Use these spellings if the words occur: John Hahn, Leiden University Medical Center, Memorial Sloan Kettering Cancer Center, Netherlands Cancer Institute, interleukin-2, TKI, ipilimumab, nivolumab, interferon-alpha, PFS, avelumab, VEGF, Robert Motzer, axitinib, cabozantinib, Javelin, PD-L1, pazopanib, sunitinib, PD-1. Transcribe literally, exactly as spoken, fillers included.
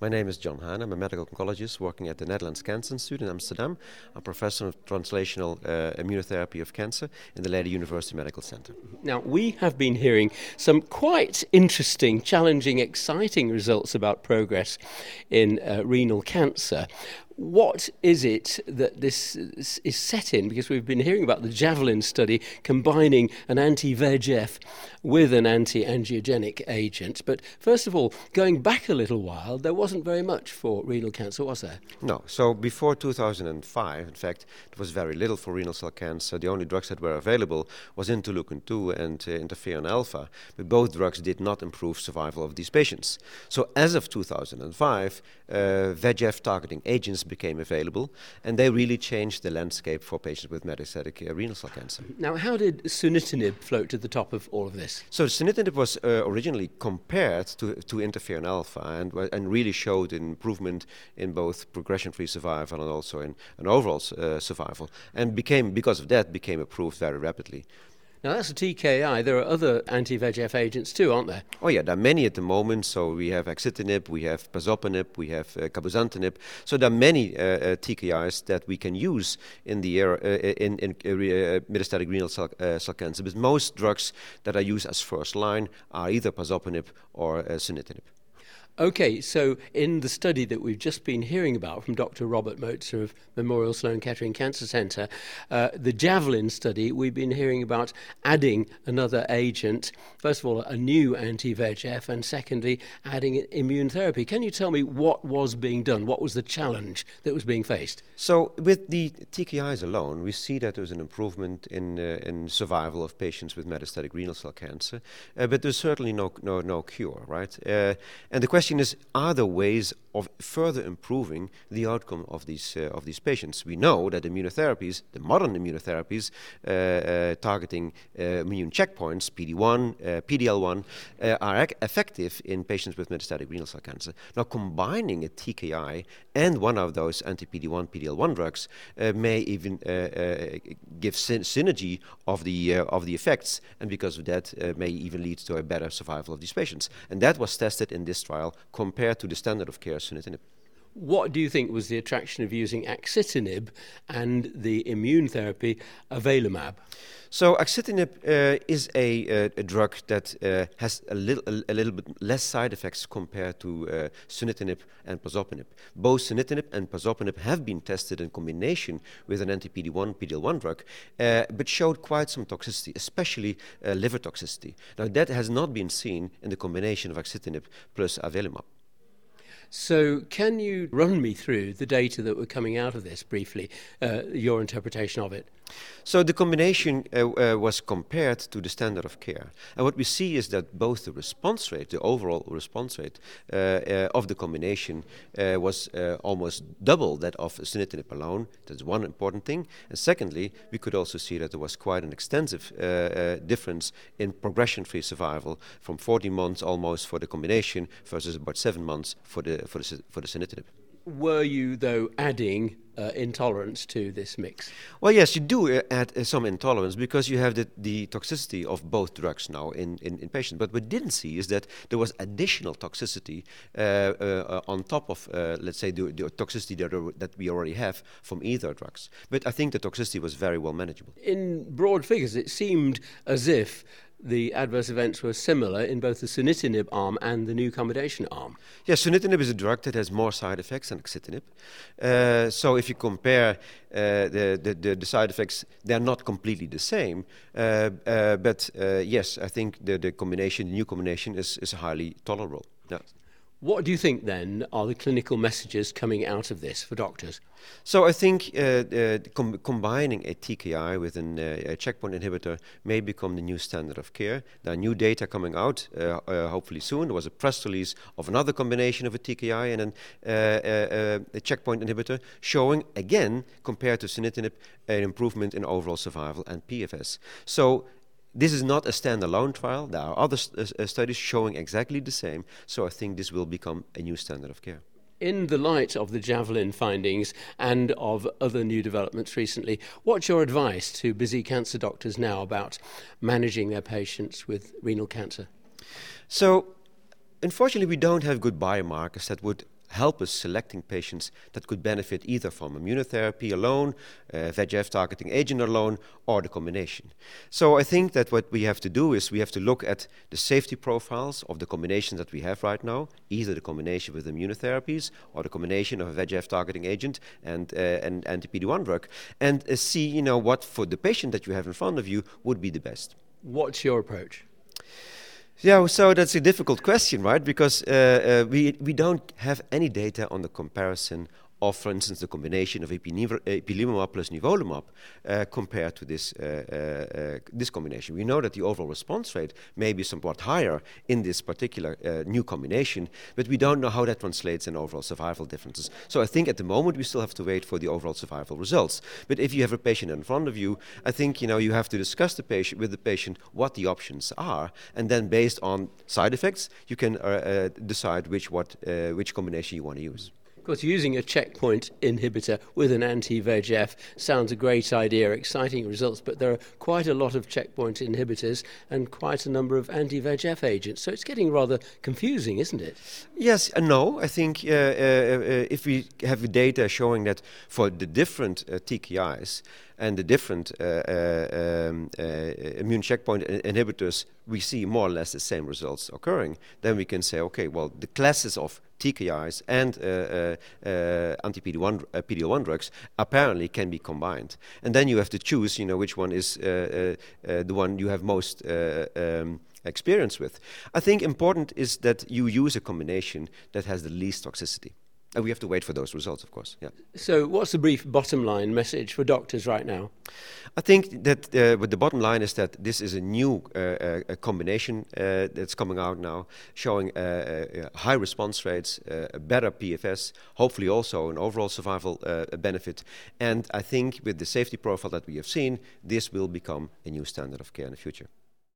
My name is John Hahn. I'm a medical oncologist working at the Netherlands Cancer Institute in Amsterdam. I'm professor of translational uh, immunotherapy of cancer in the Leiden University Medical Center. Now, we have been hearing some quite interesting, challenging, exciting results about progress in uh, renal cancer. What is it that this is set in? Because we've been hearing about the Javelin study combining an anti-V E G F with an anti-angiogenic agent. But first of all, going back a little while, there wasn't very much for renal cancer, was there? No. So before two thousand five, in fact, there was very little for renal cell cancer. The only drugs that were available was interleukin two and uh, interferon-alpha. But both drugs did not improve survival of these patients. So as of two thousand five, uh, V E G F targeting agents became available, and they really changed the landscape for patients with metastatic uh, renal cell cancer. Now, how did sunitinib float to the top of all of this? So sunitinib was uh, originally compared to, to interferon alpha and, and really showed an improvement in both progression-free survival and also in an overall uh, survival, and became, because of that, became approved very rapidly. Now, that's a T K I. There are other anti-V E G F agents too, aren't there? Oh, yeah. There are many at the moment. So we have axitinib, we have pazopanib, we have uh, cabozantinib. So there are many uh, uh, T K Is that we can use in the era, uh, in, in uh, metastatic renal cell, uh, cell cancer. But most drugs that are used as first line are either pazopanib or uh, sunitinib. Okay, so in the study that we've just been hearing about from Doctor Robert Motzer of Memorial Sloan Kettering Cancer Center, uh, the Javelin study, we've been hearing about adding another agent, first of all, a new anti-V E G F, and secondly, adding immune therapy. Can you tell me what was being done? What was the challenge that was being faced? So with the T K Is alone, we see that there's an improvement in uh, in survival of patients with metastatic renal cell cancer, uh, but there's certainly no, no, no cure, right? Uh, and the question is, are there ways of further improving the outcome of these uh, of these patients? We know that immunotherapies, the modern immunotherapies, uh, uh, targeting uh, immune checkpoints, P D one, uh, P D L one, uh, are ac- effective in patients with metastatic renal cell cancer. Now, combining a T K I and one of those anti-P D one, P D L one drugs uh, may even uh, uh, give syn- synergy of the uh, of the effects, and because of that, uh, may even lead to a better survival of these patients. And that was tested in this trial compared to the standard of care, sunitinib. What do you think was the attraction of using axitinib and the immune therapy avelumab? So axitinib uh, is a, uh, a drug that uh, has a little, a, a little bit less side effects compared to uh, sunitinib and pazopanib. Both sunitinib and pazopanib have been tested in combination with an anti-P D one, P D L one drug, uh, but showed quite some toxicity, especially uh, liver toxicity. Now, that has not been seen in the combination of axitinib plus avelumab. So can you run me through the data that were coming out of this briefly, uh, your interpretation of it? So the combination uh, uh, was compared to the standard of care. And what we see is that both the response rate, the overall response rate uh, uh, of the combination uh, was uh, almost double that of sunitinib alone. That's one important thing. And secondly, we could also see that there was quite an extensive uh, uh, difference in progression-free survival from fourteen months almost for the combination versus about seven months for the For the, for the sunitinib. Were you, though, adding uh, intolerance to this mix? Well, yes, you do uh, add uh, some intolerance because you have the, the toxicity of both drugs now in, in, in patients. But what we didn't see is that there was additional toxicity uh, uh, on top of, uh, let's say, the, the toxicity that, that we already have from either drugs. But I think the toxicity was very well manageable. In broad figures, it seemed as if the adverse events were similar in both the sunitinib arm and the new combination arm. Yes, sunitinib is a drug that has more side effects than axitinib. Uh, so if you compare uh, the, the, the, the side effects, they're not completely the same. Uh, uh, but uh, yes, I think the, the combination, the new combination is, is highly tolerable. Yeah. What do you think, then, are the clinical messages coming out of this for doctors? So I think uh, uh, com- combining a T K I with an, uh, a checkpoint inhibitor may become the new standard of care. There are new data coming out, uh, uh, hopefully soon. There was a press release of another combination of a T K I and an, uh, uh, a checkpoint inhibitor showing, again, compared to sunitinib, an improvement in overall survival and P F S. So this is not a standalone trial. There are other st- uh, studies showing exactly the same, so I think this will become a new standard of care. In the light of the Javelin findings and of other new developments recently, what's your advice to busy cancer doctors now about managing their patients with renal cancer? So, unfortunately, we don't have good biomarkers that would help us selecting patients that could benefit either from immunotherapy alone, uh, V E G F targeting agent alone, or the combination. So I think that what we have to do is we have to look at the safety profiles of the combinations that we have right now, either the combination with immunotherapies or the combination of a V E G F targeting agent and, uh, and, and the P D one drug, and uh, see, you know, what for the patient that you have in front of you would be the best. What's your approach? Yeah, so that's a difficult question, right? Because uh, uh, we we don't have any data on the comparison of, for instance, the combination of ipilimumab plus nivolumab uh, compared to this uh, uh, this combination. We know that the overall response rate may be somewhat higher in this particular uh, new combination, but we don't know how that translates in overall survival differences. So I think at the moment we still have to wait for the overall survival results. But if you have a patient in front of you, I think you know you have to discuss the patient with the patient what the options are, and then based on side effects, you can uh, uh, decide which what uh, which combination you want to use. Of course, using a checkpoint inhibitor with an anti-V E G F sounds a great idea, exciting results, but there are quite a lot of checkpoint inhibitors and quite a number of anti-V E G F agents, so it's getting rather confusing, isn't it? Yes and no. I think uh, uh, uh, if we have data showing that for the different uh, T K Is, and the different uh, uh, um, uh, immune checkpoint inhibitors, we see more or less the same results occurring, then we can say, okay, well, the classes of T K Is and uh, uh, uh, anti-P D one, uh, P D L one drugs apparently can be combined. And then you have to choose, you know, which one is uh, uh, uh, the one you have most uh, um, experience with. I think important is that you use a combination that has the least toxicity. And we have to wait for those results, of course. Yeah. So what's the brief bottom line message for doctors right now? I think that uh, but the bottom line is that this is a new uh, uh, combination uh, that's coming out now, showing uh, uh, high response rates, uh, a better P F S, hopefully also an overall survival uh, benefit. And I think with the safety profile that we have seen, this will become a new standard of care in the future.